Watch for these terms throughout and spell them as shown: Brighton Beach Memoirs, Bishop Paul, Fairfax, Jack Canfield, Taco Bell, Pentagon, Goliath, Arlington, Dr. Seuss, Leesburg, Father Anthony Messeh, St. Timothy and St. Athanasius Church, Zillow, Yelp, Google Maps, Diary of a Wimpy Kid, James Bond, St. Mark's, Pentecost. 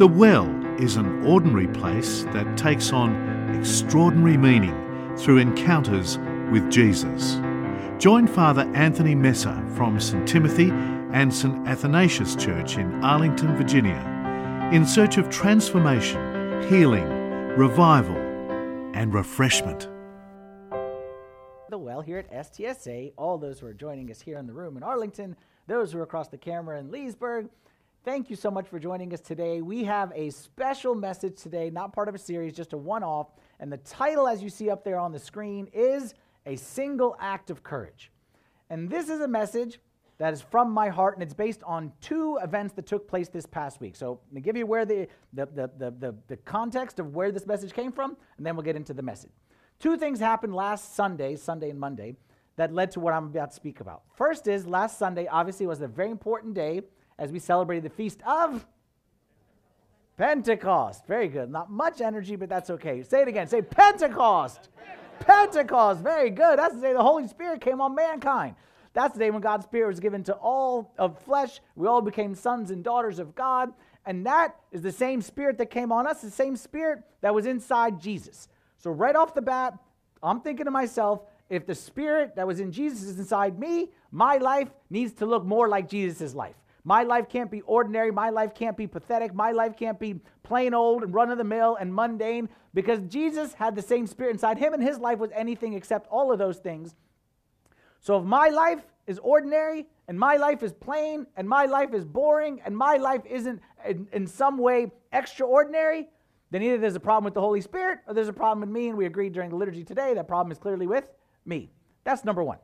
The Well is an ordinary place that takes on extraordinary meaning through encounters with Jesus. Join Father Anthony Messeh from St. Timothy and St. Athanasius Church in Arlington, Virginia, in search of transformation, healing, revival, and refreshment. The Well here at STSA, all those who are joining us here in the room in Arlington, those who are across the camera in Leesburg, thank you so much for joining us today. We have a special message today, not part of a series, just a one-off, and the title, as you see up there on the screen, is A Single Act of Courage. And this is a message that is from my heart, and it's based on two events that took place this past week. So I'm going to give you where the context of where this message came from, and then we'll get into the message. Two things happened last Sunday and Monday, that led to what I'm about to speak about. First is, last Sunday, obviously, was a very important day as we celebrated the Feast of Pentecost. Very good. Not much energy, but that's okay. Say it again. Say Pentecost. Pentecost. Very good. That's the day the Holy Spirit came on mankind. That's the day when God's Spirit was given to all of flesh. We all became sons and daughters of God. And that is the same Spirit that came on us, the same Spirit that was inside Jesus. So right off the bat, I'm thinking to myself, if the Spirit that was in Jesus is inside me, my life needs to look more like Jesus' life. My life can't be ordinary. My life can't be pathetic. My life can't be plain old and run-of-the-mill and mundane, because Jesus had the same Spirit inside him, and his life was anything except all of those things. So if my life is ordinary, and my life is plain, and my life is boring, and my life isn't in some way extraordinary, then either there's a problem with the Holy Spirit or there's a problem with me, and we agreed during the liturgy today that problem is clearly with me. That's number one.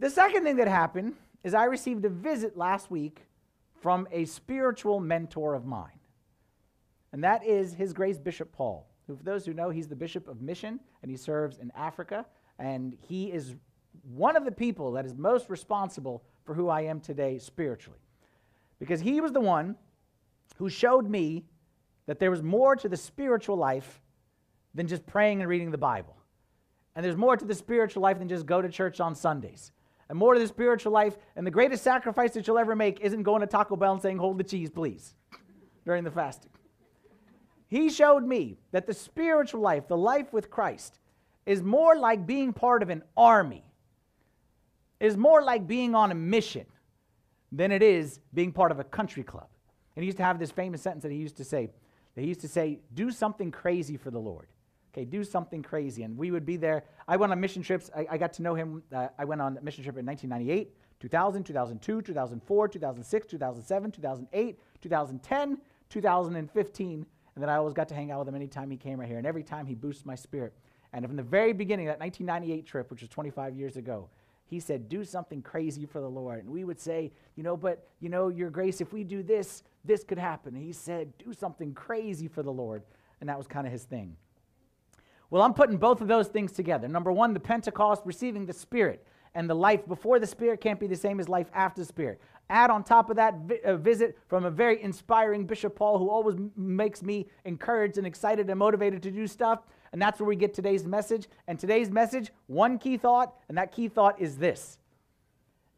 The second thing that happened is I received a visit last week from a spiritual mentor of mine, and that is His Grace Bishop Paul, who, for those who know, he's the Bishop of Mission, and he serves in Africa, and he is one of the people that is most responsible for who I am today spiritually, because he was the one who showed me that there was more to the spiritual life than just praying and reading the Bible, and there's more to the spiritual life than just go to church on Sundays. And more to the spiritual life, and the greatest sacrifice that you'll ever make isn't going to Taco Bell and saying, "Hold the cheese, please," during the fasting. He showed me that the spiritual life, the life with Christ, is more like being part of an army, is more like being on a mission than it is being part of a country club. And he used to have this famous sentence that he used to say, "Do something crazy for the Lord." Okay, do something crazy. And we would be there. I went on mission trips. I got to know him. I went on a mission trip in 1998, 2000, 2002, 2004, 2006, 2007, 2008, 2010, 2015. And then I always got to hang out with him anytime he came right here. And every time he boosts my spirit. And from the very beginning, that 1998 trip, which was 25 years ago, he said, "Do something crazy for the Lord." And we would say, "Your Grace, if we do this, this could happen." And he said, "Do something crazy for the Lord." And that was kind of his thing. Well, I'm putting both of those things together. Number one, the Pentecost, receiving the Spirit, and the life before the Spirit can't be the same as life after the Spirit. Add on top of that a visit from a very inspiring Bishop Paul, who always makes me encouraged and excited and motivated to do stuff, and that's where we get today's message. And today's message, one key thought, and that key thought is this: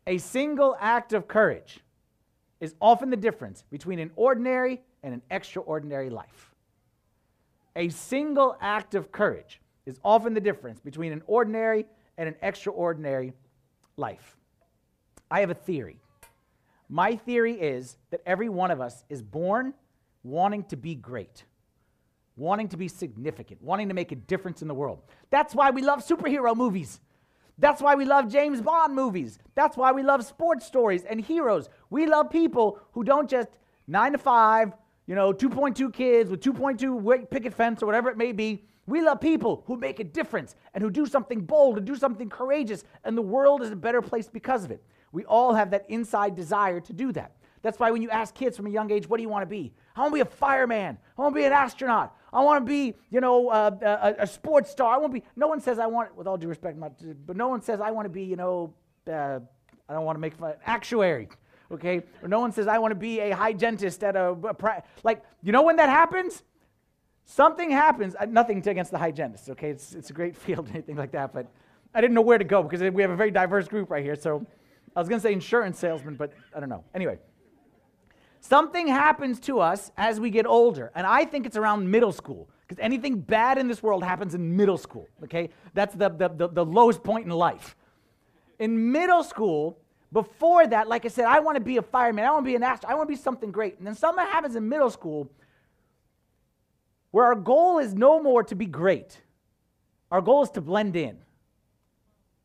a single act of courage is often the difference between an ordinary and an extraordinary life. A single act of courage is often the difference between an ordinary and an extraordinary life. I have a theory. My theory is that every one of us is born wanting to be great, wanting to be significant, wanting to make a difference in the world. That's why we love superhero movies. That's why we love James Bond movies. That's why we love sports stories and heroes. We love people who don't just 9 to 5, 2.2 kids with 2.2 picket fence or whatever it may be. We love people who make a difference and who do something bold and do something courageous, and the world is a better place because of it. We all have that inside desire to do that. That's why when you ask kids from a young age, "What do you want to be?" "I want to be a fireman. I want to be an astronaut. I want to be, a sports star. I want to be..." No one says, "I want..." With all due respect, but no one says, "I want to be, I don't want to make fun... actuary." Okay, or no one says, "I want to be a hygienist at when that happens, something happens. Nothing against the hygienists. Okay, it's a great field, anything like that. But I didn't know where to go because we have a very diverse group right here. So I was going to say insurance salesman, but I don't know. Anyway, Something happens to us as we get older, and I think it's around middle school, because anything bad in this world happens in middle school, okay? That's the lowest point in life. In middle school, before that, like I said, I want to be a fireman, I want to be an astronaut, I want to be something great. And then something happens in middle school where our goal is no more to be great. Our goal is to blend in,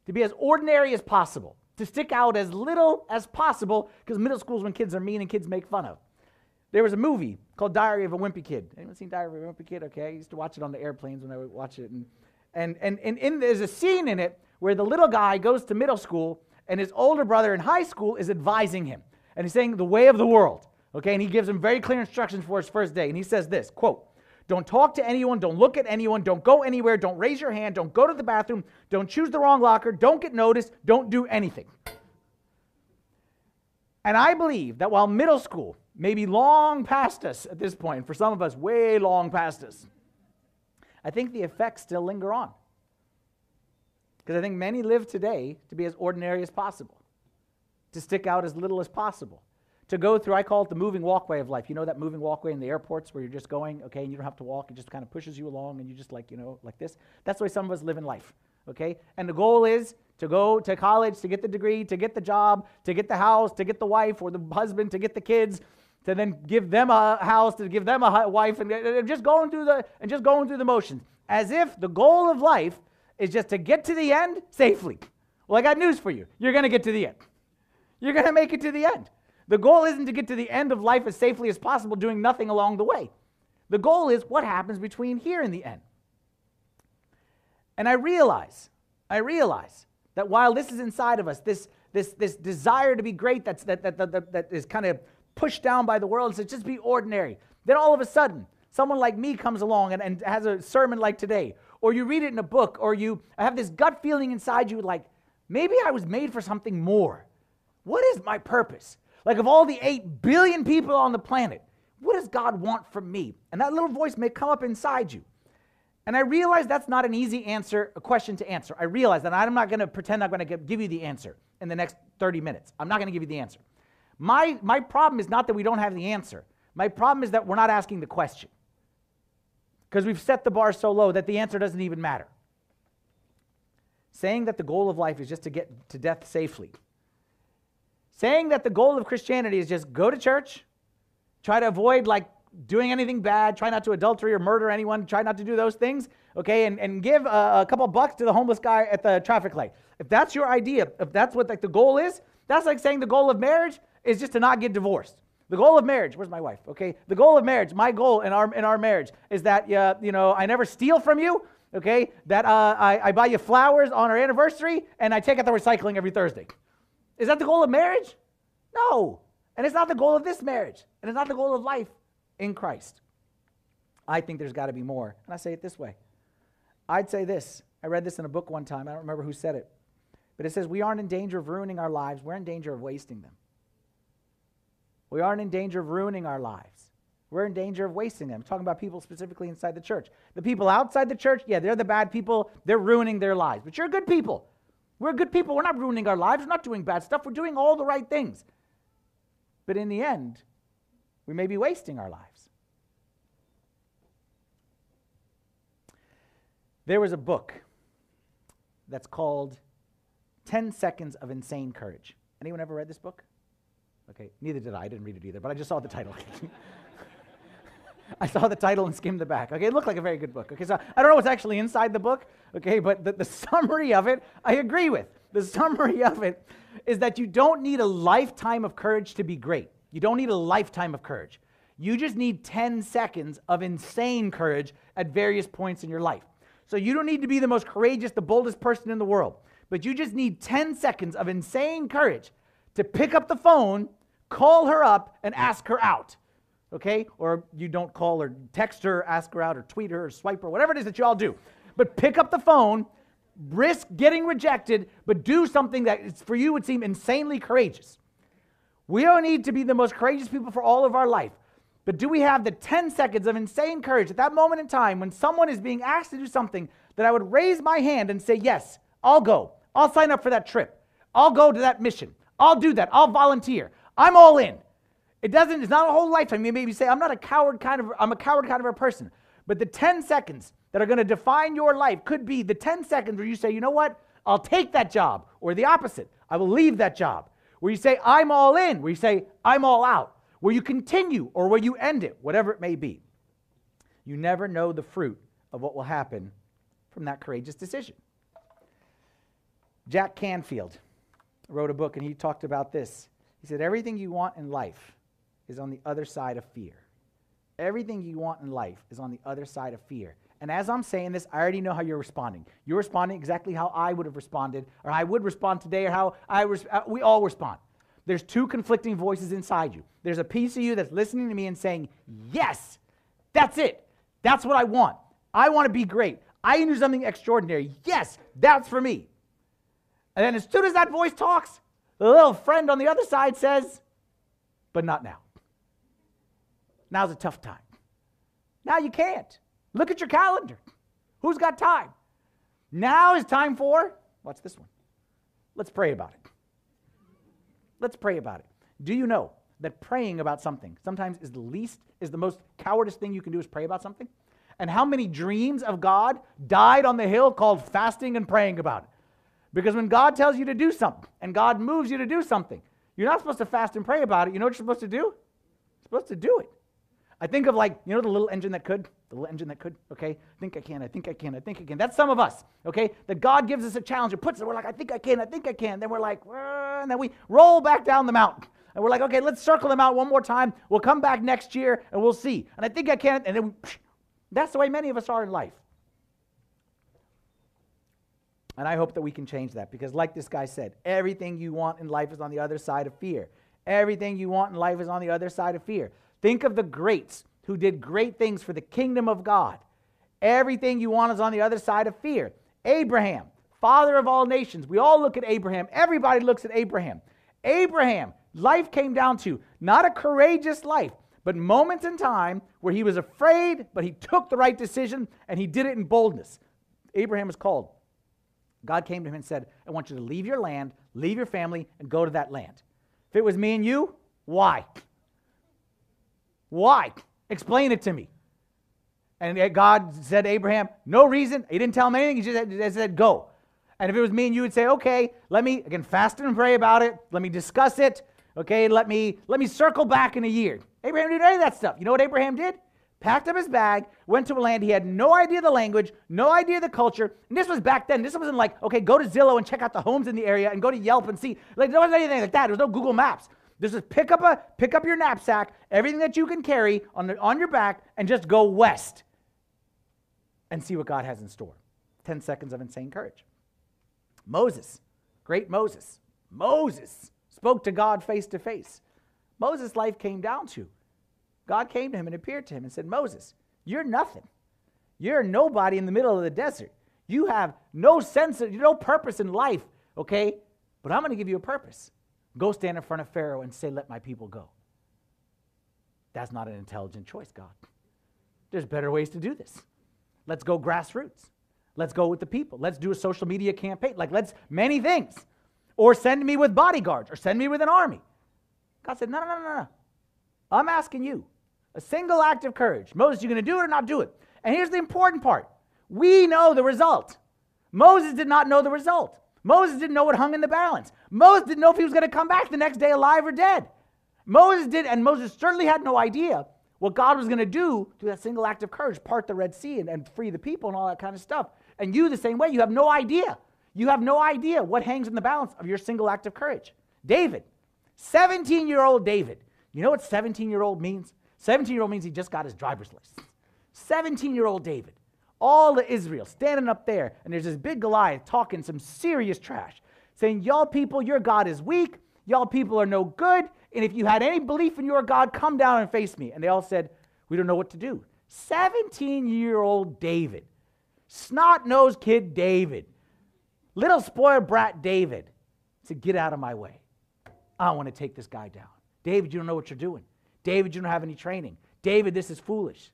to be as ordinary as possible, to stick out as little as possible, because middle school is when kids are mean and kids make fun of. There was a movie called Diary of a Wimpy Kid. Anyone seen Diary of a Wimpy Kid? Okay, I used to watch it on the airplanes when I would watch it. And there's a scene in it where the little guy goes to middle school and his older brother in high school is advising him. And he's saying the way of the world, okay? And he gives him very clear instructions for his first day. And he says this, quote, "Don't talk to anyone, don't look at anyone, don't go anywhere, don't raise your hand, don't go to the bathroom, don't choose the wrong locker, don't get noticed, don't do anything." And I believe that while middle school may be long past us at this point, for some of us way long past us, I think the effects still linger on. Because I think many live today to be as ordinary as possible, to stick out as little as possible, to go through, I call it the moving walkway of life. You know that moving walkway in the airports where you're just going, okay, and you don't have to walk, it just kind of pushes you along and you just like, you know, like this. That's the way some of us live in life, okay? And the goal is to go to college, to get the degree, to get the job, to get the house, to get the wife or the husband, to get the kids, to then give them a house, to give them a wife, and just going through the motions. As if the goal of life is just to get to the end safely. Well, I got news for you. You're gonna get to the end. You're gonna make it to the end. The goal isn't to get to the end of life as safely as possible, doing nothing along the way. The goal is what happens between here and the end. And I realize that while this is inside of us, this desire to be great that is kind of pushed down by the world, so just be ordinary. Then all of a sudden, someone like me comes along and has a sermon like today, or you read it in a book, or you have this gut feeling inside you like, maybe I was made for something more. What is my purpose? Like of all the 8 billion people on the planet, what does God want from me? And that little voice may come up inside you. And I realize that's not an easy answer, a question to answer. I realize that I'm not going to pretend I'm going to give you the answer in the next 30 minutes. I'm not going to give you the answer. My problem is not that we don't have the answer. My problem is that we're not asking the question. Because we've set the bar so low that the answer doesn't even matter. Saying that the goal of life is just to get to death safely. Saying that the goal of Christianity is just go to church, try to avoid like doing anything bad, try not to adultery or murder anyone, try not to do those things, okay, and give a couple bucks to the homeless guy at the traffic light. If that's your idea, if that's what like the goal is, that's like saying the goal of marriage is just to not get divorced. The goal of marriage, where's my wife, okay? The goal of marriage, my goal in our marriage is that, you know, I never steal from you, okay, that I buy you flowers on our anniversary and I take out the recycling every Thursday. Is that the goal of marriage? No. And it's not the goal of this marriage. And it's not the goal of life in Christ. I think there's got to be more. And I say it this way. I'd say this. I read this in a book one time. I don't remember who said it. But it says, we aren't in danger of ruining our lives. We're in danger of wasting them. We aren't in danger of ruining our lives. We're in danger of wasting them. I'm talking about people specifically inside the church. The people outside the church, yeah, they're the bad people. They're ruining their lives. But you're good people. We're good people. We're not ruining our lives. We're not doing bad stuff. We're doing all the right things. But in the end, we may be wasting our lives. There was a book that's called 10 Seconds of Insane Courage. Anyone ever read this book? Okay, neither did I. I didn't read it either, but I just saw the title. I saw the title and skimmed the back. Okay, it looked like a very good book. Okay, so I don't know what's actually inside the book, okay, but the summary of it, I agree with. The summary of it is that you don't need a lifetime of courage to be great. You don't need a lifetime of courage. You just need 10 seconds of insane courage at various points in your life. So you don't need to be the most courageous, the boldest person in the world, but you just need 10 seconds of insane courage to pick up the phone, call her up, and ask her out. Okay? Or you don't call or text her, ask her out, or tweet her, or swipe her, whatever it is that you all do. But pick up the phone, risk getting rejected, but do something that for you would seem insanely courageous. We don't need to be the most courageous people for all of our life, but do we have the 10 seconds of insane courage at that moment in time when someone is being asked to do something that I would raise my hand and say, yes, I'll go. I'll sign up for that trip. I'll go to that mission. I'll do that. I'll volunteer. I'm all in. It doesn't, it's not a whole lifetime. You maybe say, I'm a coward kind of a person. But the 10 seconds that are going to define your life could be the 10 seconds where you say, you know what? I'll take that job. Or the opposite. I will leave that job. Where you say, I'm all in. Where you say, I'm all out. Where you continue or where you end it, whatever it may be. You never know the fruit of what will happen from that courageous decision. Jack Canfield wrote a book and he talked about this. He said, everything you want in life is on the other side of fear. Everything you want in life is on the other side of fear. And as I'm saying this, I already know how you're responding. You're responding exactly how I would have responded, or I would respond today, or how we all respond. There's two conflicting voices inside you. There's a piece of you that's listening to me and saying, yes, that's it. That's what I want. I want to be great. I can do something extraordinary. Yes, that's for me. And then as soon as that voice talks, the little friend on the other side says, but not now. Now's a tough time. Now you can't. Look at your calendar. Who's got time? Now is time for, watch this one. Let's pray about it. Let's pray about it. Do you know that praying about something sometimes is the most cowardice thing you can do is pray about something? And how many dreams of God died on the hill called fasting and praying about it? Because when God tells you to do something and God moves you to do something, you're not supposed to fast and pray about it. You know what you're supposed to do? You're supposed to do it. I think of like, you know, the little engine that could? The little engine that could, okay? I think I can, I think I can, I think I can. That's some of us, okay? That God gives us a challenge. It puts it, we're like, I think I can, I think I can. Then we're like, and then we roll back down the mountain. And we're like, okay, let's circle them out one more time. We'll come back next year and we'll see. And I think I can, and then we, that's the way many of us are in life. And I hope that we can change that because like this guy said, everything you want in life is on the other side of fear. Everything you want in life is on the other side of fear. Think of the greats who did great things for the kingdom of God. Everything you want is on the other side of fear. Abraham, father of all nations. We all look at Abraham. Everybody looks at Abraham. Abraham, life came down to not a courageous life, but moments in time where he was afraid, but he took the right decision and he did it in boldness. Abraham was called. God came to him and said, I want you to leave your land, leave your family, and go to that land. If it was me and you, why? Why? Explain it to me. And God said to Abraham, no reason. He didn't tell him anything. He just said, go. And if it was me and you would say, okay, let me, again, fast and pray about it. Let me discuss it. Okay, let me circle back in a year. Abraham didn't do any of that stuff. You know what Abraham did? Packed up his bag, went to a land. He had no idea the language, no idea the culture. And this was back then. This wasn't like, okay, go to Zillow and check out the homes in the area and go to Yelp and see. Like, there wasn't anything like that. There was no Google Maps. This is pick up your knapsack, everything that you can carry on your back, and just go west and see what God has in store. 10 seconds of insane courage. Moses, great Moses. Moses spoke to God face to face. Moses' life came down to, God came to him and appeared to him and said, Moses, you're nothing. You're nobody in the middle of the desert. You have no sense, no purpose in life, okay? But I'm going to give you a purpose. Go stand in front of Pharaoh and say, let my people go. That's not an intelligent choice, God. There's better ways to do this. Let's go grassroots. Let's go with the people. Let's do a social media campaign. Like, let's, many things. Or send me with bodyguards, or send me with an army. God said, no, no, no, no, no. I'm asking you. A single act of courage. Moses, you're going to do it or not do it? And here's the important part. We know the result. Moses did not know the result. Moses didn't know what hung in the balance. Moses didn't know if he was going to come back the next day alive or dead. Moses did, and Moses certainly had no idea what God was going to do through that single act of courage, part the Red Sea and free the people and all that kind of stuff. And you the same way, you have no idea. You have no idea what hangs in the balance of your single act of courage. David, 17-year-old David. You know what 17-year-old means? 17-year-old means he just got his driver's license. 17-year-old David. All of Israel standing up there, and there's this big Goliath talking some serious trash, saying, y'all people, your God is weak, y'all people are no good, and if you had any belief in your God, come down and face me. And they all said, we don't know what to do. 17-year-old David, snot-nosed kid David, little spoiled brat David, said, get out of my way. I want to take this guy down. David, you don't know what you're doing. David, you don't have any training. David, this is foolish.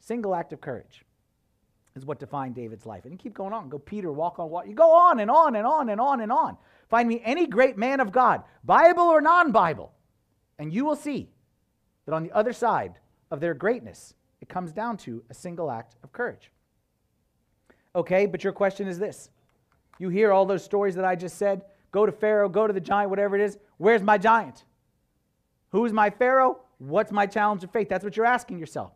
Single act of courage is what defined David's life. And you keep going on. Go Peter, walk on water. You go on and on and on and on and on. Find me any great man of God, Bible or non-Bible, and you will see that on the other side of their greatness, it comes down to a single act of courage. Okay, but your question is this. You hear all those stories that I just said, go to Pharaoh, go to the giant, whatever it is. Where's my giant? Who's my Pharaoh? What's my challenge of faith? That's what you're asking yourself.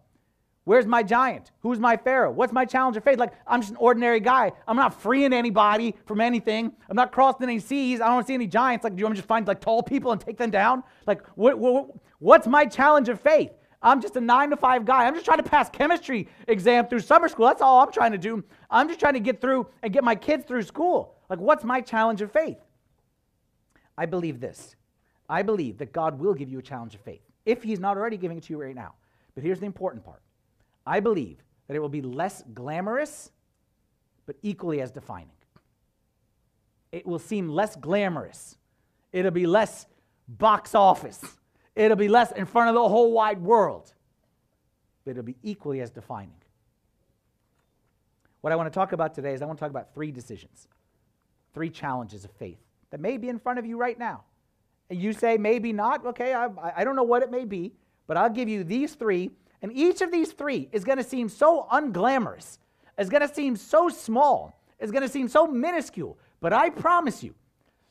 Where's my giant? Who's my Pharaoh? What's my challenge of faith? Like, I'm just an ordinary guy. I'm not freeing anybody from anything. I'm not crossing any seas. I don't see any giants. Like, do you want me to just find like tall people and take them down? Like, what's my challenge of faith? I'm just a 9-to-5 guy. I'm just trying to pass chemistry exam through summer school. That's all I'm trying to do. I'm just trying to get through and get my kids through school. Like, what's my challenge of faith? I believe this. I believe that God will give you a challenge of faith if he's not already giving it to you right now. But here's the important part. I believe that it will be less glamorous, but equally as defining. It will seem less glamorous. It'll be less box office. It'll be less in front of the whole wide world. But it'll be equally as defining. What I want to talk about today is I want to talk about three decisions, three challenges of faith that may be in front of you right now. And you say, maybe not. Okay, I don't know what it may be, but I'll give you these three. And each of these three is going to seem so unglamorous, is going to seem so small, is going to seem so minuscule. But I promise you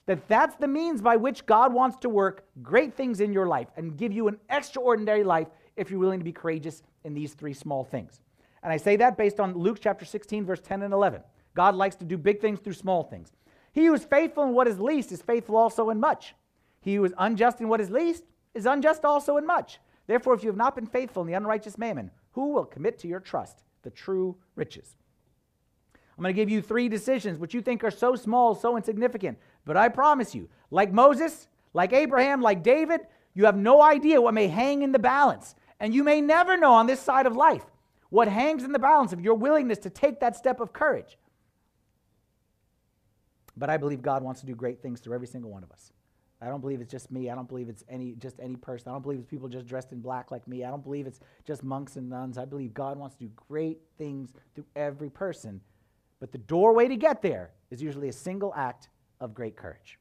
that that's the means by which God wants to work great things in your life and give you an extraordinary life if you're willing to be courageous in these three small things. And I say that based on Luke chapter 16, verse 10 and 11. God likes to do big things through small things. He who is faithful in what is least is faithful also in much. He who is unjust in what is least is unjust also in much. Therefore, if you have not been faithful in the unrighteous mammon, who will commit to your trust the true riches? I'm going to give you three decisions which you think are so small, so insignificant. But I promise you, like Moses, like Abraham, like David, you have no idea what may hang in the balance. And you may never know on this side of life what hangs in the balance of your willingness to take that step of courage. But I believe God wants to do great things through every single one of us. I don't believe it's just me. I don't believe it's just any person. I don't believe it's people just dressed in black like me. I don't believe it's just monks and nuns. I believe God wants to do great things through every person. But the doorway to get there is usually a single act of great courage.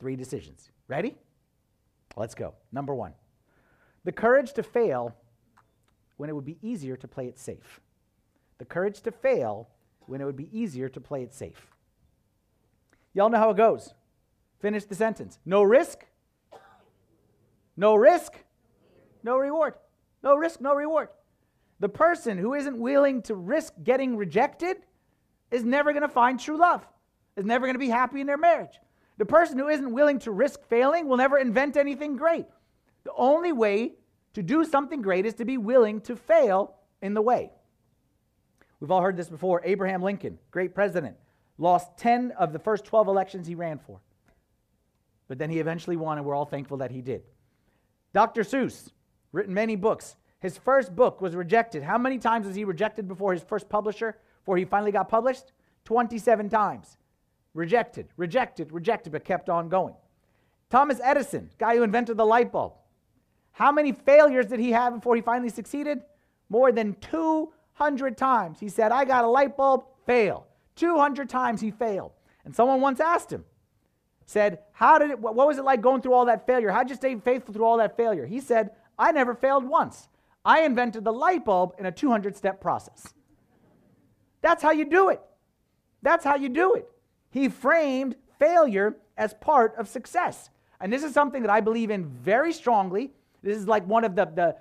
Three decisions. Ready? Let's go. Number one, the courage to fail when it would be easier to play it safe. The courage to fail when it would be easier to play it safe. Y'all know how it goes. Finish the sentence. No risk, no risk, no reward. No risk, no reward. The person who isn't willing to risk getting rejected is never going to find true love, is never going to be happy in their marriage. The person who isn't willing to risk failing will never invent anything great. The only way to do something great is to be willing to fail in the way. We've all heard this before. Abraham Lincoln, great president, lost 10 of the first 12 elections he ran for. But then he eventually won, and we're all thankful that he did. Dr. Seuss, written many books. His first book was rejected. How many times was he rejected before his first publisher, before he finally got published? 27 times. Rejected, rejected, rejected, but kept on going. Thomas Edison, guy who invented the light bulb. How many failures did he have before he finally succeeded? More than 200 times. He said, I got a light bulb, fail. 200 times he failed. And someone once asked him, said, what was it like going through all that failure? How did you stay faithful through all that failure? He said, I never failed once. I invented the light bulb in a 200-step process. That's how you do it. That's how you do it. He framed failure as part of success. And this is something that I believe in very strongly. This is like one of the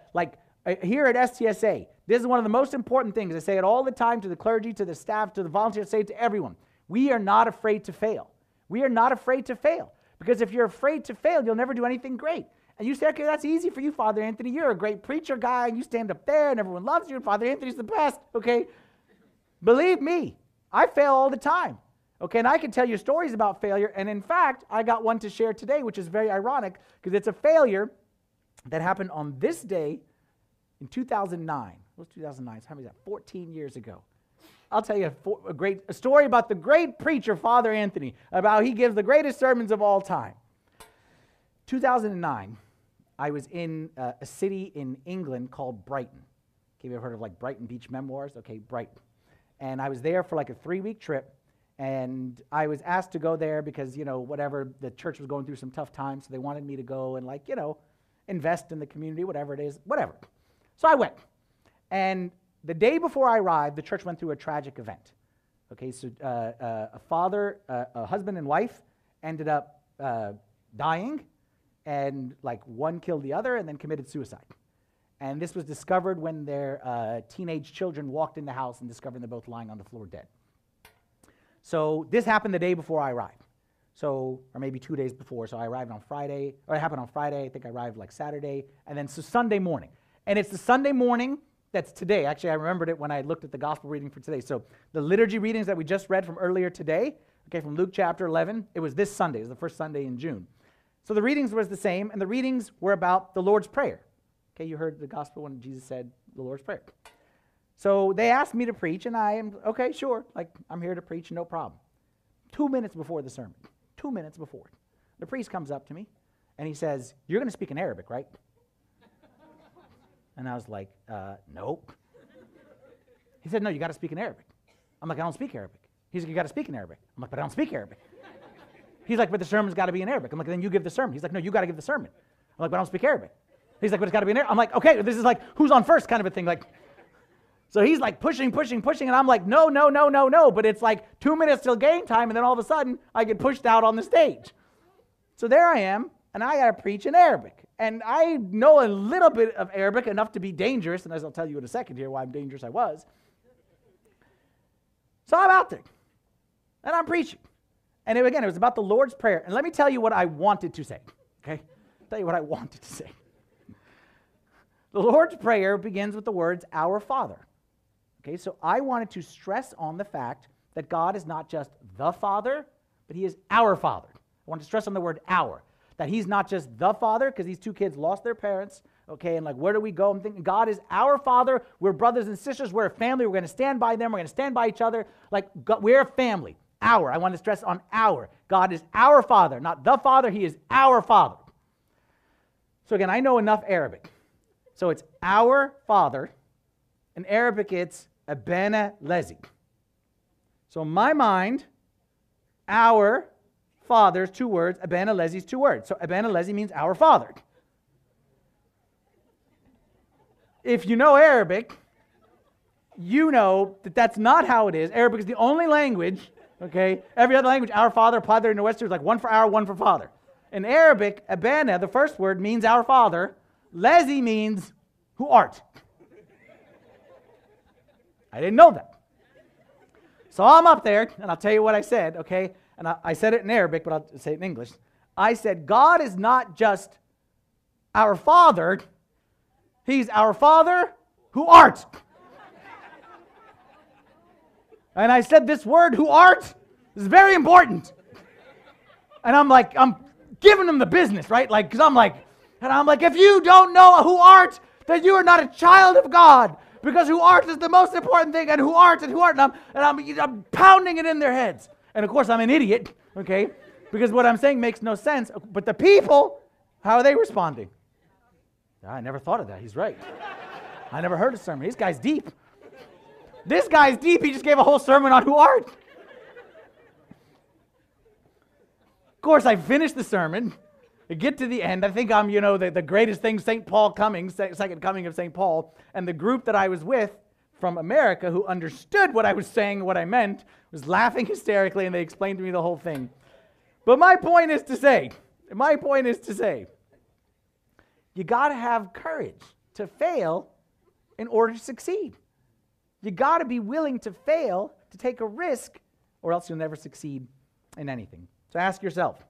here at STSA, this is one of the most important things. I say it all the time to the clergy, to the staff, to the volunteers, say it to everyone. We are not afraid to fail. We are not afraid to fail, because if you're afraid to fail, you'll never do anything great. And you say, okay, that's easy for you, Father Anthony. You're a great preacher guy, and you stand up there, and everyone loves you, and Father Anthony's the best, okay? Believe me, I fail all the time, okay? And I can tell you stories about failure, and in fact, I got one to share today, which is very ironic, because it's a failure that happened on this day in 2009. What was 2009? How many is that? 14 years ago. I'll tell you a story about the great preacher, Father Anthony, about how he gives the greatest sermons of all time. 2009, I was in a city in England called Brighton. Okay, you've heard of like Brighton Beach Memoirs? Okay, Brighton. And I was there for like a 3-week trip, and I was asked to go there because, you know, whatever, the church was going through some tough times, so they wanted me to go and like, you know, invest in the community, whatever it is, whatever. So I went. And the day before I arrived, the church went through a tragic event. Okay, so a father, a husband and wife ended up dying, and like one killed the other and then committed suicide. And this was discovered when their teenage children walked in the house and discovered them both lying on the floor dead. So this happened the day before I arrived. So, or maybe 2 days before. So I arrived on Friday, or it happened on Friday. I think I arrived like Saturday, and then so Sunday morning. And it's the Sunday morning that's today. Actually, I remembered it when I looked at the gospel reading for today. So the liturgy readings that we just read from earlier today, okay, from Luke chapter 11, it was this Sunday. It was the first Sunday in June. So the readings were the same, and the readings were about the Lord's Prayer. Okay, you heard the gospel when Jesus said the Lord's Prayer. So they asked me to preach, and I am, okay, sure, like I'm here to preach, no problem. 2 minutes before the sermon, 2 minutes before, the priest comes up to me, and he says, "You're going to speak in Arabic, right?" And I was like, nope. He said, "No, you got to speak in Arabic." I'm like, "I don't speak Arabic." He's like, "You got to speak in Arabic." I'm like, "But I don't speak Arabic." He's like, "But the sermon's got to be in Arabic." I'm like, "Then you give the sermon." He's like, "No, you got to give the sermon." I'm like, "But I don't speak Arabic." He's like, "But it's got to be in Arabic." I'm like, okay, this is like, who's on first kind of a thing. Like, so he's like pushing, and I'm like, no. But it's like 2 minutes till game time, and then all of a sudden, I get pushed out on the stage. So there I am, and I got to preach in Arabic. And I know a little bit of Arabic, enough to be dangerous, and as I'll tell you in a second here why I'm dangerous I was. So I'm out there, and I'm preaching. And again, it was about the Lord's Prayer. And let me tell you what I wanted to say, okay? I'll tell you what I wanted to say. The Lord's Prayer begins with the words, "Our Father." Okay, so I wanted to stress on the fact that God is not just the Father, but He is our Father. I wanted to stress on the word "our," that He's not just the Father, because these two kids lost their parents, okay, and like, where do we go? I'm thinking, God is our Father. We're brothers and sisters. We're a family. We're going to stand by them. We're going to stand by each other. Like, God, we're a family. Our. I want to stress on our. God is our Father, not the Father. He is our Father. So again, I know enough Arabic. So it's "Our Father." In Arabic, it's Abana Lezi. So in my mind, "Our Father's" two words, Abana Lezi's two words. So Abana Lezi means "our Father." If you know Arabic, you know that that's not how it is. Arabic is the only language, okay? Every other language, "our father," "padre," and the Western is like one for "our," one for "father." In Arabic, Abana, the first word, means "our Father." Lezi means "who art." I didn't know that. So I'm up there, and I'll tell you what I said, okay? And I said it in Arabic, but I'll say it in English. I said, God is not just our Father. He's our Father who art. And I said this word, "who art," is very important. And I'm like, I'm giving them the business, right? Like, because I'm like, and I'm like, if you don't know "who art," then you are not a child of God, because "who art" is the most important thing, and "who art," and "who art," and I'm pounding it in their heads. And of course, I'm an idiot, okay? Because what I'm saying makes no sense. But the people, how are they responding? I never thought of that. He's right. I never heard a sermon. This guy's deep. This guy's deep. He just gave a whole sermon on "who art." Of course, I finished the sermon. I get to the end. I think I'm, you know, the greatest thing, St. Paul coming, second coming of St. Paul. And the group that I was with from America, who understood what I was saying and what I meant, was laughing hysterically, and they explained to me the whole thing. But my point is to say, you got to have courage to fail in order to succeed. You got to be willing to fail, to take a risk, or else you'll never succeed in anything. So ask yourself,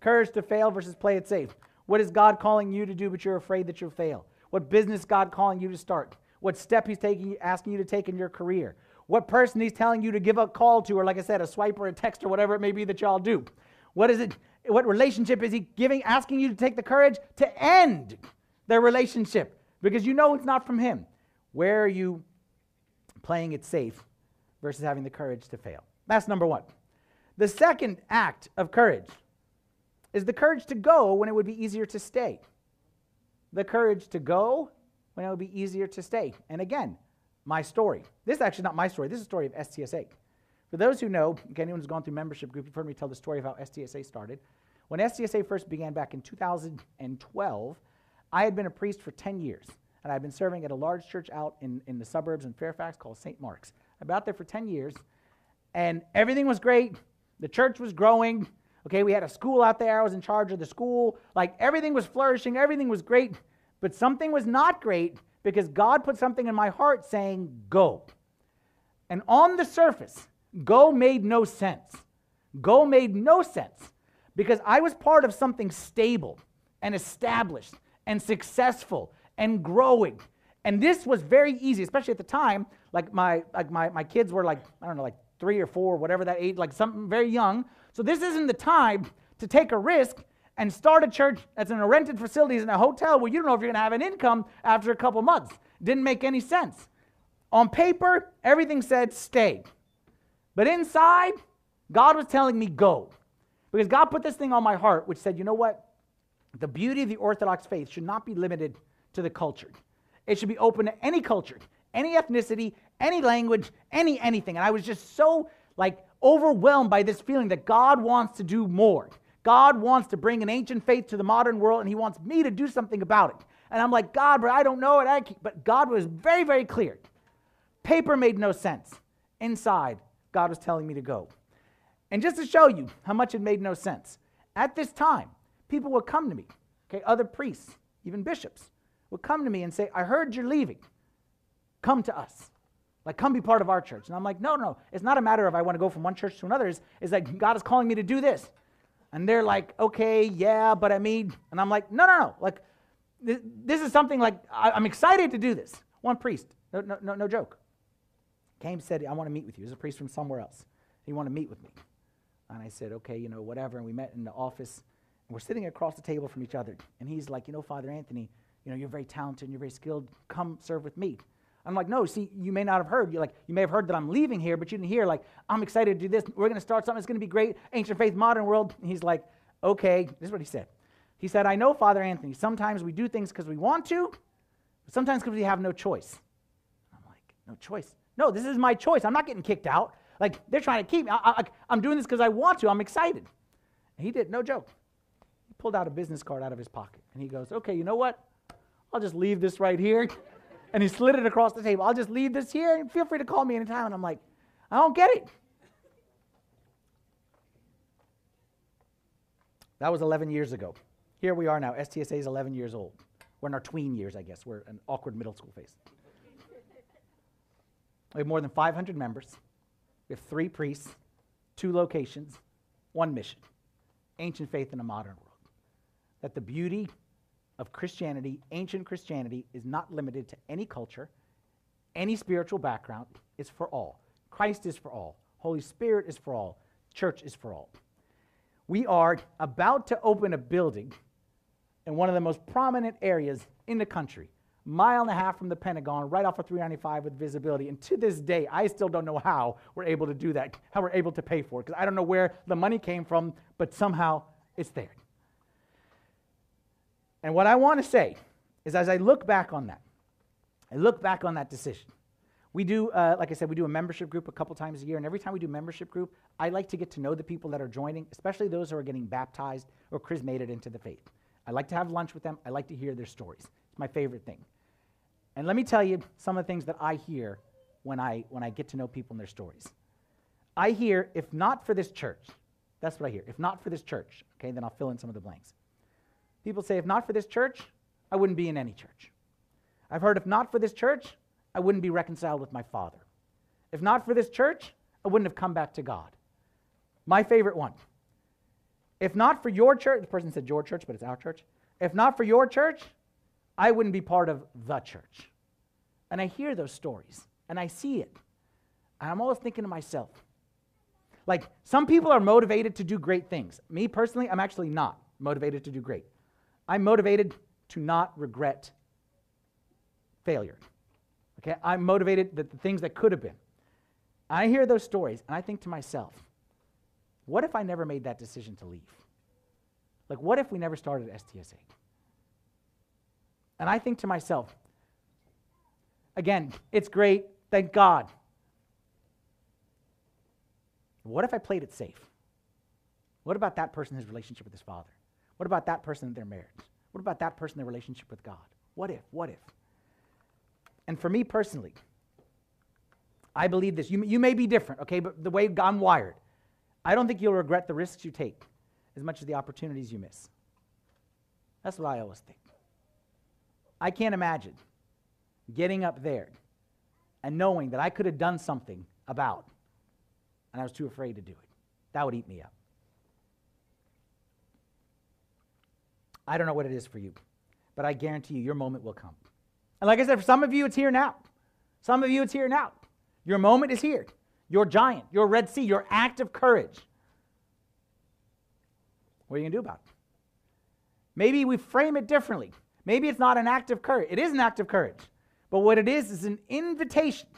courage to fail versus play it safe. What is God calling you to do, but you're afraid that you'll fail? What business God calling you to start? What step He's asking you to take in your career? What person He's telling you to give a call to, or like I said, a swipe or a text or whatever it may be that y'all do? What is it? What relationship is He asking you to take the courage to end their relationship? Because you know it's not from Him. Where are you playing it safe versus having the courage to fail? That's number one. The second act of courage is the courage to go when it would be easier to stay. The courage to go when it would be easier to stay. And again, my story. This is actually not my story. This is the story of STSA. For those who know, anyone who's gone through membership group, you've heard me tell the story of how STSA started. When STSA first began back in 2012, I had been a priest for 10 years, and I'd been serving at a large church out in the suburbs in Fairfax called St. Mark's. I'd been out there for 10 years, and everything was great. The church was growing. Okay, we had a school out there. I was in charge of the school. Like, everything was flourishing. Everything was great. But something was not great, because God put something in my heart saying, go. And on the surface, go made no sense. Go made no sense, because I was part of something stable and established and successful and growing. And this was very easy, especially at the time. Like, my kids were like, I don't know, like 3 or 4, whatever that age, like something very young. So this isn't the time to take a risk and start a church that's in a rented facility in a hotel where you don't know if you're going to have an income after a couple months. Didn't make any sense. On paper, everything said stay. But inside, God was telling me go. Because God put this thing on my heart which said, you know what? The beauty of the Orthodox faith should not be limited to the cultured. It should be open to any culture, any ethnicity, any language, anything. And I was just so, like, overwhelmed by this feeling that God wants to do more. God wants to bring an ancient faith to the modern world, and he wants me to do something about it. And I'm like, God, but I don't know it. But God was very, very clear. Paper made no sense. Inside, God was telling me to go. And just to show you how much it made no sense, at this time, people would come to me, okay, other priests, even bishops, would come to me and say, I heard you're leaving. Come to us. Like, come be part of our church. And I'm like, no, it's not a matter of I want to go from one church to another. It's like, God is calling me to do this. And they're like, okay, yeah, but I mean, and I'm like, no. Like, this is something like, I'm excited to do this. One priest, no joke, came, said, I want to meet with you. There's a priest from somewhere else. He wanted to meet with me. And I said, okay, you know, whatever. And we met in the office. And we're sitting across the table from each other. And he's like, you know, Father Anthony, you know, you're very talented and you're very skilled. Come serve with me. I'm like, no, see, you may not have heard. You may have heard that I'm leaving here, but you didn't hear, like, I'm excited to do this. We're going to start something that's going to be great. Ancient faith, modern world. And he's like, okay. This is what he said. He said, I know, Father Anthony, sometimes we do things because we want to, but sometimes because we have no choice. I'm like, no choice? No, this is my choice. I'm not getting kicked out. Like, they're trying to keep me. I'm doing this because I want to. I'm excited. And he did, no joke. He pulled out a business card out of his pocket. And he goes, okay, you know what? I'll just leave this right here. And he slid it across the table. I'll just leave this here, and feel free to call me anytime. And I'm like, I don't get it. That was 11 years ago. Here we are now. STSA is 11 years old. We're in our tween years, I guess. We're in an awkward middle school phase. We have more than 500 members. We have 3 priests, 2 locations, 1 mission. Ancient faith in a modern world. That the beauty of Christianity, ancient Christianity, is not limited to any culture, any spiritual background. It's for all. Christ is for all. Holy Spirit is for all. Church is for all. We are about to open a building in one of the most prominent areas in the country, mile and a half from the Pentagon, right off of 395 with visibility. And to this day, I still don't know how we're able to do that, how we're able to pay for it, because I don't know where the money came from, but somehow it's there. And what I want to say is, as I look back on that, decision. We do, like I said, we do a membership group a couple times a year, and every time we do membership group, I like to get to know the people that are joining, especially those who are getting baptized or chrismated into the faith. I like to have lunch with them. I like to hear their stories. It's my favorite thing. And let me tell you some of the things that I hear when I get to know people and their stories. I hear, if not for this church, that's what I hear, if not for this church, okay, then I'll fill in some of the blanks. People say, if not for this church, I wouldn't be in any church. I've heard, if not for this church, I wouldn't be reconciled with my Father. If not for this church, I wouldn't have come back to God. My favorite one. If not for your church, the person said your church, but it's our church. If not for your church, I wouldn't be part of the church. And I hear those stories, and I see it. And I'm always thinking to myself, like, some people are motivated to do great things. Me, personally, I'm actually not motivated to do great. I'm motivated to not regret failure. Okay, I'm motivated that the things that could have been. I hear those stories, and I think to myself, what if I never made that decision to leave? Like, what if we never started STSA? And I think to myself, again, it's great, thank God. What if I played it safe? What about that person, his relationship with his father? What about that person, their marriage? What about that person, their relationship with God? What if? What if? And for me personally, I believe this. You may be different, okay, but the way I'm wired, I don't think you'll regret the risks you take as much as the opportunities you miss. That's what I always think. I can't imagine getting up there and knowing that I could have done something about, and I was too afraid to do it. That would eat me up. I don't know what it is for you, but I guarantee you your moment will come. And like I said, for some of you, it's here now. Some of you, it's here now. Your moment is here. Your giant, your Red Sea, your act of courage. What are you going to do about it? Maybe we frame it differently. Maybe it's not an act of courage. It is an act of courage. But what it is an invitation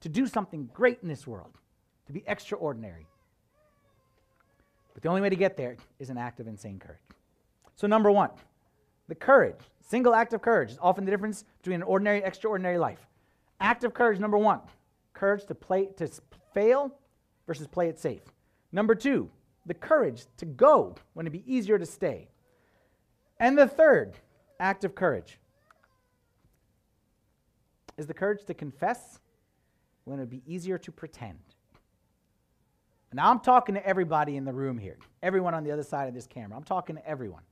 to do something great in this world, to be extraordinary. But the only way to get there is an act of insane courage. So number one, the courage, single act of courage is often the difference between an ordinary and extraordinary life. Act of courage, number one, courage to fail versus play it safe. Number two, the courage to go when it'd be easier to stay. And the third act of courage is the courage to confess when it'd be easier to pretend. Now I'm talking to everybody in the room here, everyone on the other side of this camera. I'm talking to everyone,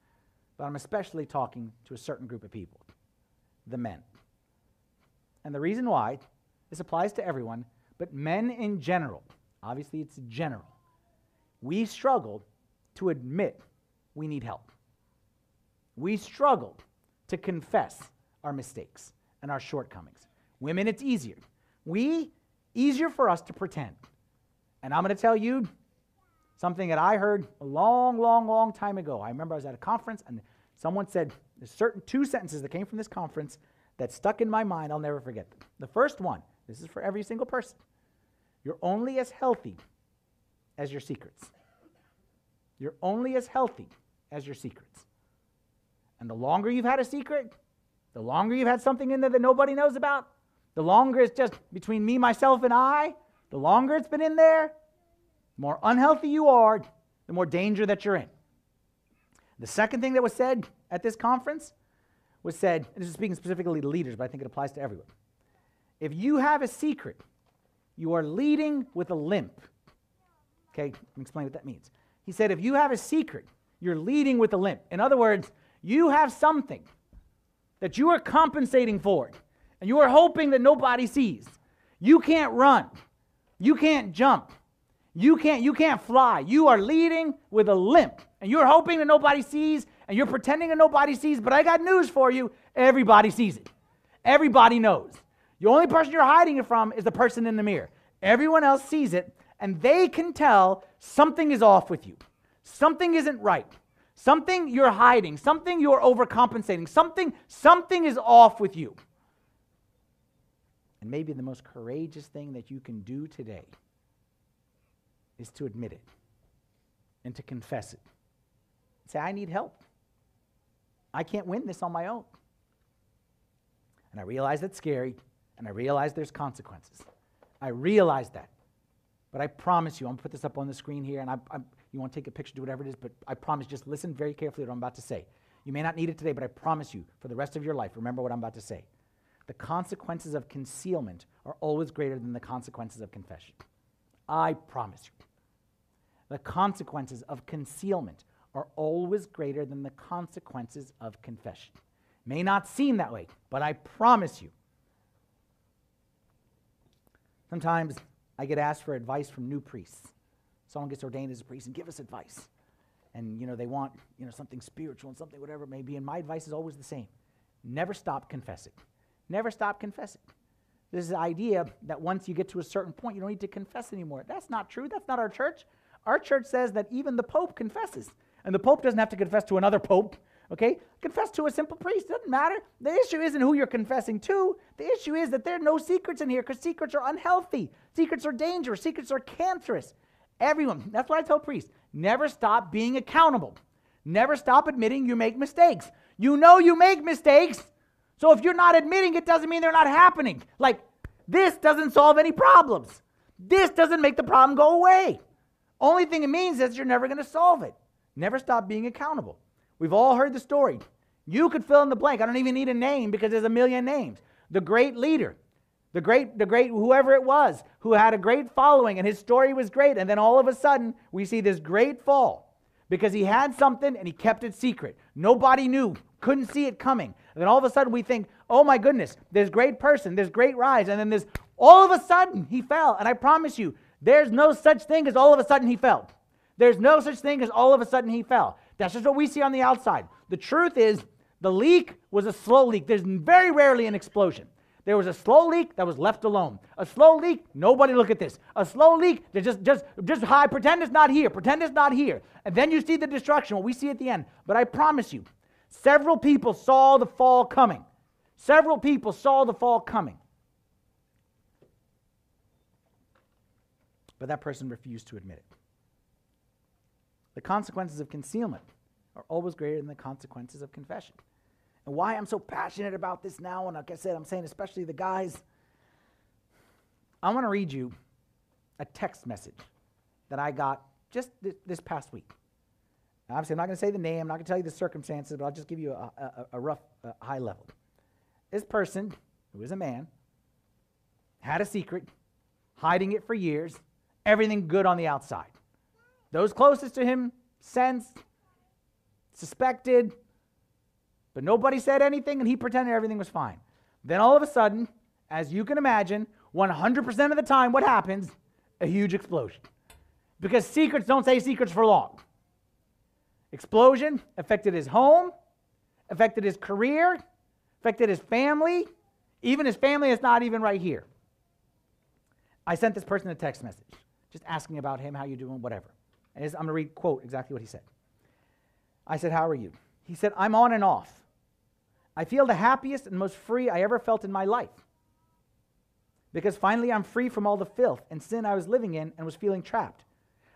but I'm especially talking to a certain group of people, the men. And the reason why, this applies to everyone, but men in general, obviously it's general, we struggle to admit we need help. We struggle to confess our mistakes and our shortcomings. Women, it's easier. Easier for us to pretend. And I'm going to tell you something that I heard a long time ago. I remember I was at a conference and someone said there's certain two sentences that came from this conference that stuck in my mind. I'll never forget them. The first one, this is for every single person. You're only as healthy as your secrets. You're only as healthy as your secrets. And the longer you've had a secret, the longer you've had something in there that nobody knows about, the longer it's just between me, myself, and I, the longer it's been in there, the more unhealthy you are, the more danger that you're in. The second thing that was said at this conference was said, and this is speaking specifically to leaders, but I think it applies to everyone. If you have a secret, you are leading with a limp. Okay, let me explain what that means. He said, if you have a secret, you're leading with a limp. In other words, you have something that you are compensating for and you are hoping that nobody sees. You can't run. You can't jump. You can't fly. You are leading with a limp and you're hoping that nobody sees and you're pretending that nobody sees, but I got news for you. Everybody sees it. Everybody knows. The only person you're hiding it from is the person in the mirror. Everyone else sees it and they can tell something is off with you. Something isn't right. Something you're hiding, something you're overcompensating, something is off with you. And maybe the most courageous thing that you can do today is to admit it and to confess it. Say, I need help. I can't win this on my own. And I realize that's scary, and I realize there's consequences. I realize that. But I promise you, I'm going to put this up on the screen here, and you want to take a picture, do whatever it is, but I promise, just listen very carefully to what I'm about to say. You may not need it today, but I promise you, for the rest of your life, remember what I'm about to say. The consequences of concealment are always greater than the consequences of confession. I promise you. The consequences of concealment are always greater than the consequences of confession. May not seem that way, but I promise you. Sometimes I get asked for advice from new priests. Someone gets ordained as a priest and give us advice. And, you know, they want, you know, something spiritual and something whatever it may be. And my advice is always the same. Never stop confessing. Never stop confessing. This is the idea that once you get to a certain point, you don't need to confess anymore. That's not true. That's not our church. Our church says that even the Pope confesses. And the Pope doesn't have to confess to another Pope, okay? Confess to a simple priest. It doesn't matter. The issue isn't who you're confessing to. The issue is that there are no secrets in here because secrets are unhealthy. Secrets are dangerous. Secrets are cancerous. Everyone, that's what I tell priests, never stop being accountable. Never stop admitting you make mistakes. You know you make mistakes, so if you're not admitting it doesn't mean they're not happening. Like, this doesn't solve any problems. This doesn't make the problem go away. Only thing it means is you're never going to solve it. Never stop being accountable. We've all heard the story. You could fill in the blank. I don't even need a name because there's a million names. The great leader, the great whoever it was who had a great following and his story was great. And then all of a sudden we see this great fall because he had something and he kept it secret. Nobody knew, couldn't see it coming. And then all of a sudden we think, oh my goodness, this great person, this great rise. And then this, all of a sudden he fell. And I promise you, there's no such thing as all of a sudden he fell. There's no such thing as all of a sudden he fell. That's just what we see on the outside. The truth is, the leak was a slow leak. There's very rarely an explosion. There was a slow leak that was left alone. A slow leak, nobody look at this. A slow leak, they just hide, pretend it's not here, pretend it's not here. And then you see the destruction, what we see at the end. But I promise you, several people saw the fall coming. Several people saw the fall coming. But that person refused to admit it. The consequences of concealment are always greater than the consequences of confession. And why I'm so passionate about this now, and like I said, I'm saying especially the guys, I want to read you a text message that I got just this past week. Now, obviously, I'm not going to say the name, I'm not going to tell you the circumstances, but I'll just give you a rough, high level. This person, who is a man, had a secret, hiding it for years, everything good on the outside. Those closest to him sensed, suspected, but nobody said anything and he pretended everything was fine. Then all of a sudden, as you can imagine, 100% of the time what happens? A huge explosion. Because secrets don't stay secrets for long. Explosion affected his home, affected his career, affected his family. Even his family is not even right here. I sent this person a text message just asking about him, how you doing, whatever. And I'm going to read, quote, exactly what he said. I said, how are you? He said, I'm on and off. I feel the happiest and most free I ever felt in my life because finally I'm free from all the filth and sin I was living in and was feeling trapped.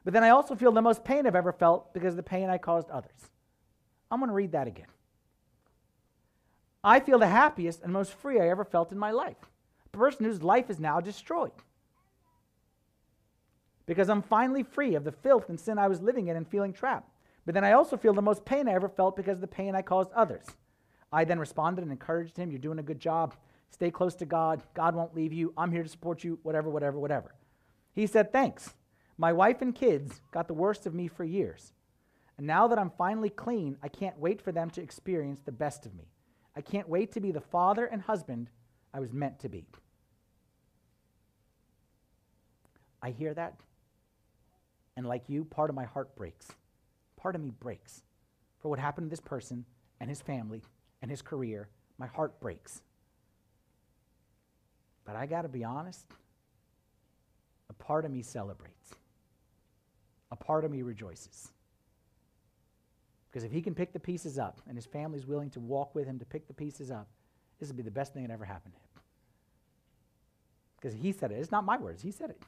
But then I also feel the most pain I've ever felt because of the pain I caused others. I'm going to read that again. I feel the happiest and most free I ever felt in my life. A person whose life is now destroyed. Because I'm finally free of the filth and sin I was living in and feeling trapped. But then I also feel the most pain I ever felt because of the pain I caused others. I then responded and encouraged him, you're doing a good job. Stay close to God. God won't leave you. I'm here to support you, whatever, whatever, whatever. He said, thanks. My wife and kids got the worst of me for years. And now that I'm finally clean, I can't wait for them to experience the best of me. I can't wait to be the father and husband I was meant to be. I hear that. And like you, part of my heart breaks. Part of me breaks for what happened to this person and his family and his career. My heart breaks. But I got to be honest, a part of me celebrates. A part of me rejoices. Because if he can pick the pieces up and his family's willing to walk with him to pick the pieces up, this would be the best thing that ever happened to him. Because he said it. It's not my words. He said it.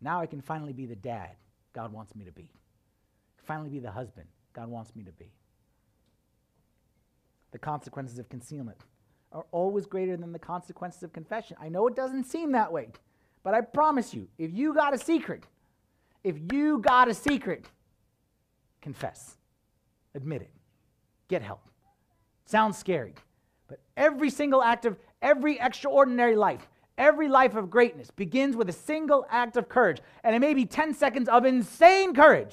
Now I can finally be the dad God wants me to be. Finally be the husband God wants me to be. The consequences of concealment are always greater than the consequences of confession. I know it doesn't seem that way, but I promise you, if you got a secret, confess, admit it, get help. Sounds scary, but every single act of every extraordinary life, every life of greatness begins with a single act of courage, and it may be 10 seconds of insane courage.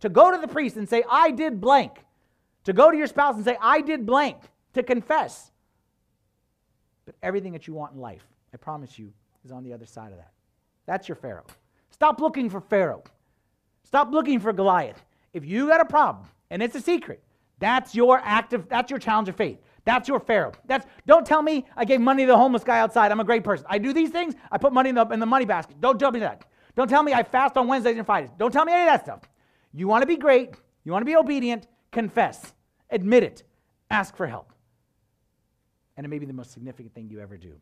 To go to the priest and say, I did blank. To go to your spouse and say, I did blank. To confess. But everything that you want in life, I promise you, is on the other side of that. That's your Pharaoh. Stop looking for Pharaoh. Stop looking for Goliath. If you got a problem, and it's a secret, that's your challenge of faith. That's your Pharaoh. Don't tell me I gave money to the homeless guy outside. I'm a great person. I do these things. I put money in the money basket. Don't jump into that. Don't tell me I fast on Wednesdays and Fridays. Don't tell me any of that stuff. You want to be great, you want to be obedient, confess, admit it, ask for help. And it may be the most significant thing you ever do.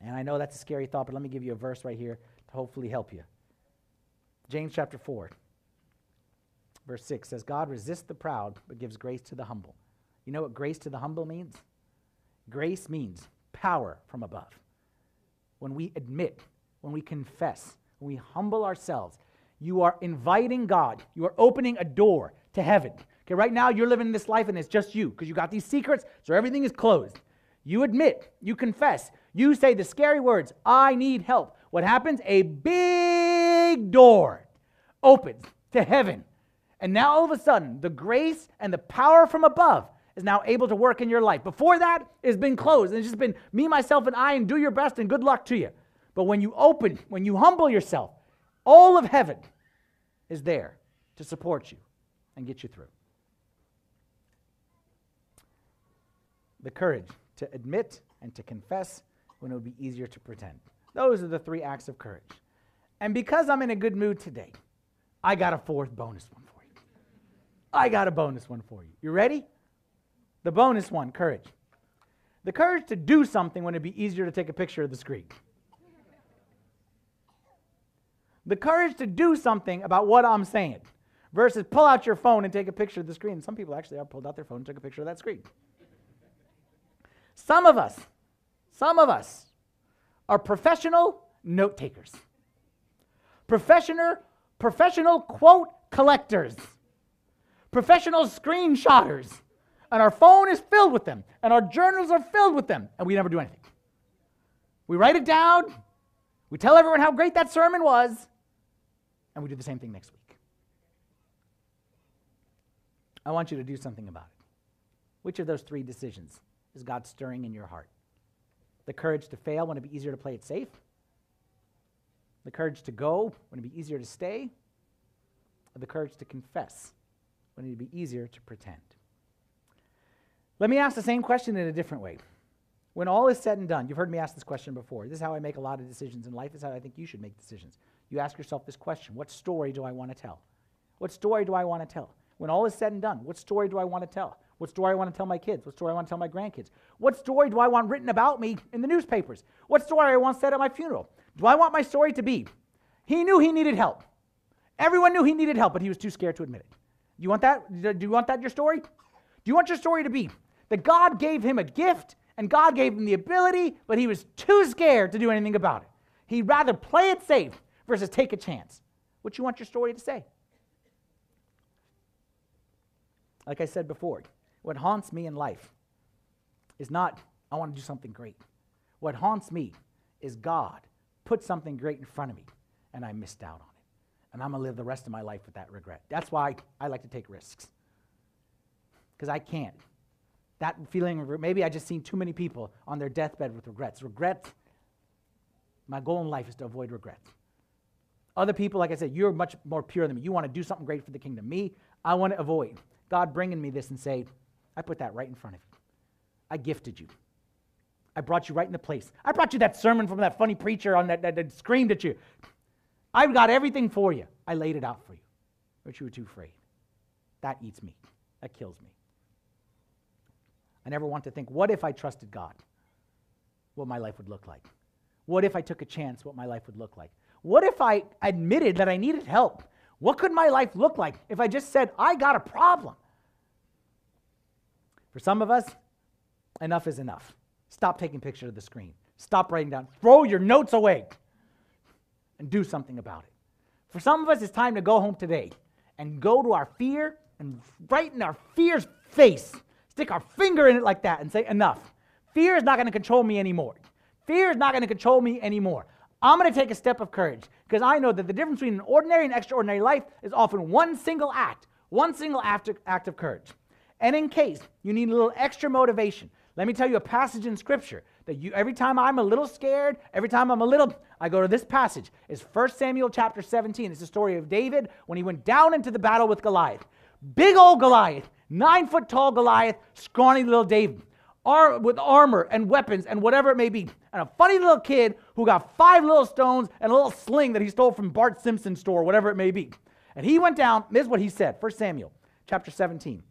And I know that's a scary thought, but let me give you a verse right here to hopefully help you. James chapter 4, verse 6 says, God resists the proud, but gives grace to the humble. You know what grace to the humble means? Grace means power from above. When we admit, when we confess, when we humble ourselves, you are inviting God. You are opening a door to heaven, Okay, right now you're living this life and it's just you because you got these secrets, so everything is closed. You admit, you confess, you say the scary words, I need help. What happens? A big door opens to heaven. And now all of a sudden, the grace and the power from above is now able to work in your life. Before that, it's been closed. And it's just been me, myself, and I, and do your best and good luck to you. But when you open, when you humble yourself, all of heaven is there to support you and get you through. The courage to admit and to confess when it would be easier to pretend. Those are the three acts of courage. And because I'm in a good mood today, I got a fourth bonus one for you. I got a bonus one for you. You ready? The bonus one, courage. The courage to do something when it'd be easier to take a picture of the screen. The courage to do something about what I'm saying versus pull out your phone and take a picture of the screen. Some people actually have pulled out their phone and took a picture of that screen. Some of us are professional note takers, professional quote collectors, professional screenshotters, and our phone is filled with them, and our journals are filled with them, and we never do anything. We write it down, we tell everyone how great that sermon was, and we do the same thing next week. I want you to do something about it. Which of those three decisions is God stirring in your heart? The courage to fail when it'd be easier to play it safe? The courage to go when it'd be easier to stay? Or the courage to confess when it'd be easier to pretend? Let me ask the same question in a different way. When all is said and done, you've heard me ask this question before. This is how I make a lot of decisions in life. This is how I think you should make decisions. You ask yourself this question: what story do I want to tell? What story do I want to tell? When all is said and done, what story do I want to tell? What story I want to tell my kids? What story I want to tell my grandkids? What story do I want written about me in the newspapers? What story I want said at my funeral? Do I want my story to be, he knew he needed help. Everyone knew he needed help, but he was too scared to admit it. You want that? Do you want that in your story? Do you want your story to be that God gave him a gift and God gave him the ability, but he was too scared to do anything about it? He'd rather play it safe versus take a chance. What do you want your story to say? Like I said before, what haunts me in life is not, I want to do something great. What haunts me is God put something great in front of me, and I missed out on it. And I'm going to live the rest of my life with that regret. That's why I like to take risks, because I can't. That feeling, maybe I just seen too many people on their deathbed with regrets. Regrets, my goal in life is to avoid regrets. Other people, like I said, you're much more pure than me. You want to do something great for the kingdom. Me, I want to avoid. God bringing me this and say, I put that right in front of you. I gifted you. I brought you right in the place. I brought you that sermon from that funny preacher on that screamed at you. I've got everything for you. I laid it out for you, but you were too afraid. That eats me. That kills me. I never want to think, what if I trusted God? What my life would look like? What if I took a chance? What my life would look like? What if I admitted that I needed help? What could my life look like if I just said, I got a problem? For some of us, enough is enough. Stop taking pictures of the screen. Stop writing down. Throw your notes away and do something about it. For some of us, it's time to go home today and go to our fear and right in our fear's face. Stick our finger in it like that and say, enough. Fear is not going to control me anymore. Fear is not going to control me anymore. I'm going to take a step of courage because I know that the difference between an ordinary and extraordinary life is often one single act of courage. And in case you need a little extra motivation, let me tell you a passage in Scripture that every time I'm a little scared, every time I'm a little, I go to this passage. It's 1 Samuel chapter 17. It's the story of David when he went down into the battle with Goliath. Big old Goliath, 9 foot tall Goliath, scrawny little David, with armor and weapons and whatever it may be. And a funny little kid who got 5 little stones and a little sling that he stole from Bart Simpson's store, whatever it may be. And he went down, this is what he said, 1 Samuel chapter 17.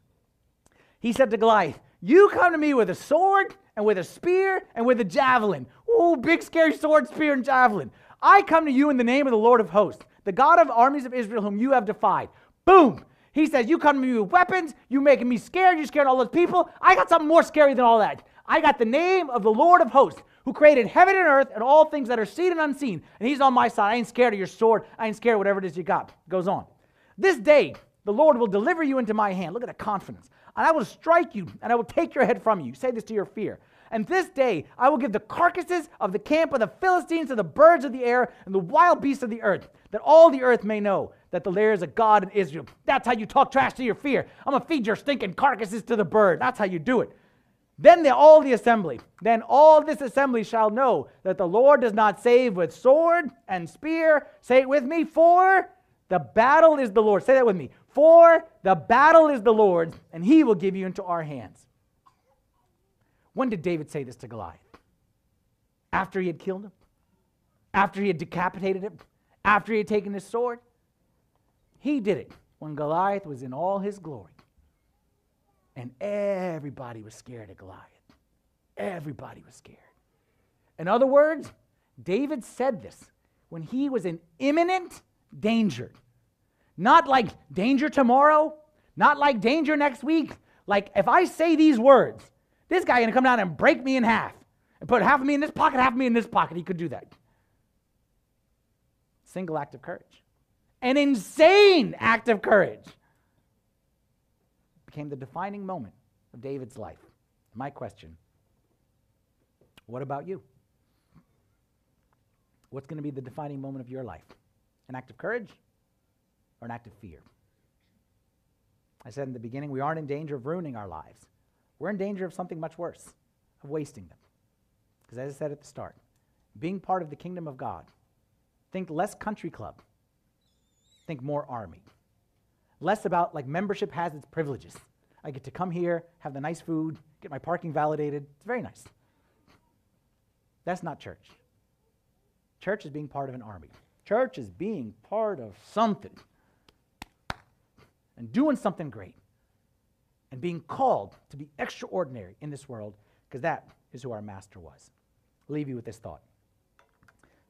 He said to Goliath, you come to me with a sword and with a spear and with a javelin. Ooh, big scary sword, spear, and javelin. I come to you in the name of the Lord of hosts, the God of armies of Israel whom you have defied. Boom. He says, you come to me with weapons. You're making me scared. You scared all those people. I got something more scary than all that. I got the name of the Lord of hosts who created heaven and earth and all things that are seen and unseen. And he's on my side. I ain't scared of your sword. I ain't scared of whatever it is you got. It goes on. This day The Lord will deliver you into my hand. Look at the confidence. And I will strike you, and I will take your head from you. Say this to your fear. And this day I will give the carcasses of the camp of the Philistines to the birds of the air and the wild beasts of the earth, that all the earth may know that the Lord is a God in Israel. That's how you talk trash to your fear. I'm going to feed your stinking carcasses to the bird. That's how you do it. Then all this assembly shall know that the Lord does not save with sword and spear. Say it with me. For the battle is the Lord. Say that with me. For the battle is the Lord's, and he will give you into our hands. When did David say this to Goliath? After he had killed him? After he had decapitated him? After he had taken his sword? He did it when Goliath was in all his glory. And everybody was scared of Goliath. Everybody was scared. In other words, David said this when he was in imminent danger. Not like danger tomorrow, not like danger next week. Like if I say these words, this guy gonna come down and break me in half and put half of me in this pocket, half of me in this pocket. He could do that. Single act of courage. An insane act of courage. Became the defining moment of David's life. My question, what about you? What's going to be the defining moment of your life? An act of courage or an act of fear? I said in the beginning, we aren't in danger of ruining our lives. We're in danger of something much worse, of wasting them. Because as I said at the start, being part of the kingdom of God, think less country club, think more army. Less about like membership has its privileges. I get to come here, have the nice food, get my parking validated. It's very nice. That's not church. Church is being part of an army. Church is being part of something and doing something great and being called to be extraordinary in this world, because that is who our master was. I'll leave you with this thought.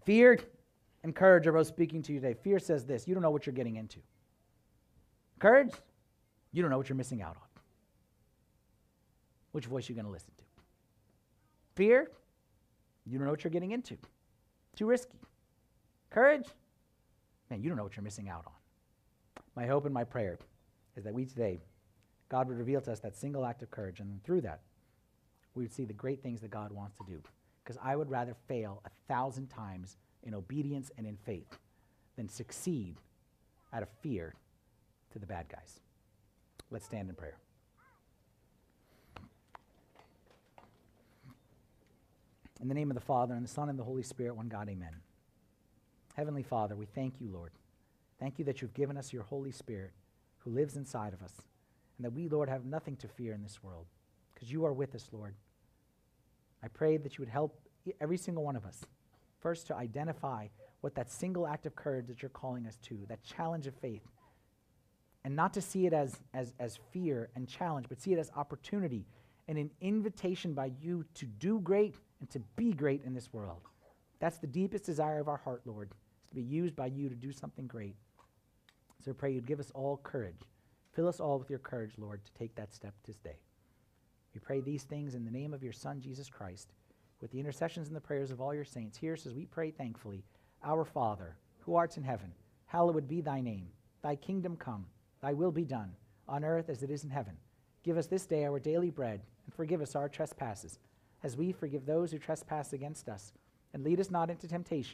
Fear and courage are both speaking to you today. Fear says this: you don't know what you're getting into. Courage, you don't know what you're missing out on. Which voice are you going to listen to? Fear, you don't know what you're getting into. Too risky. Courage, man, you don't know what you're missing out on. My hope and my prayer is that we today, God would reveal to us that single act of courage, and through that, we would see the great things that God wants to do. Because I would rather fail 1,000 times in obedience and in faith than succeed out of fear to the bad guys. Let's stand in prayer. In the name of the Father, and the Son, and the Holy Spirit, one God, amen. Heavenly Father, we thank you, Lord. Thank you that you've given us your Holy Spirit who lives inside of us, and that we, Lord, have nothing to fear in this world because you are with us, Lord. I pray that you would help every single one of us first to identify what that single act of courage that you're calling us to, that challenge of faith, and not to see it as fear and challenge, but see it as opportunity and an invitation by you to do great and to be great in this world. That's the deepest desire of our heart, Lord, is to be used by you to do something great. So I pray you'd give us all courage. Fill us all with your courage, Lord, to take that step this day. We pray these things in the name of your Son, Jesus Christ, with the intercessions and the prayers of all your saints. Hear us as we pray thankfully. Our Father, who art in heaven, hallowed be thy name. Thy kingdom come. Thy will be done, on earth as it is in heaven. Give us this day our daily bread, and forgive us our trespasses, as we forgive those who trespass against us. And lead us not into temptation.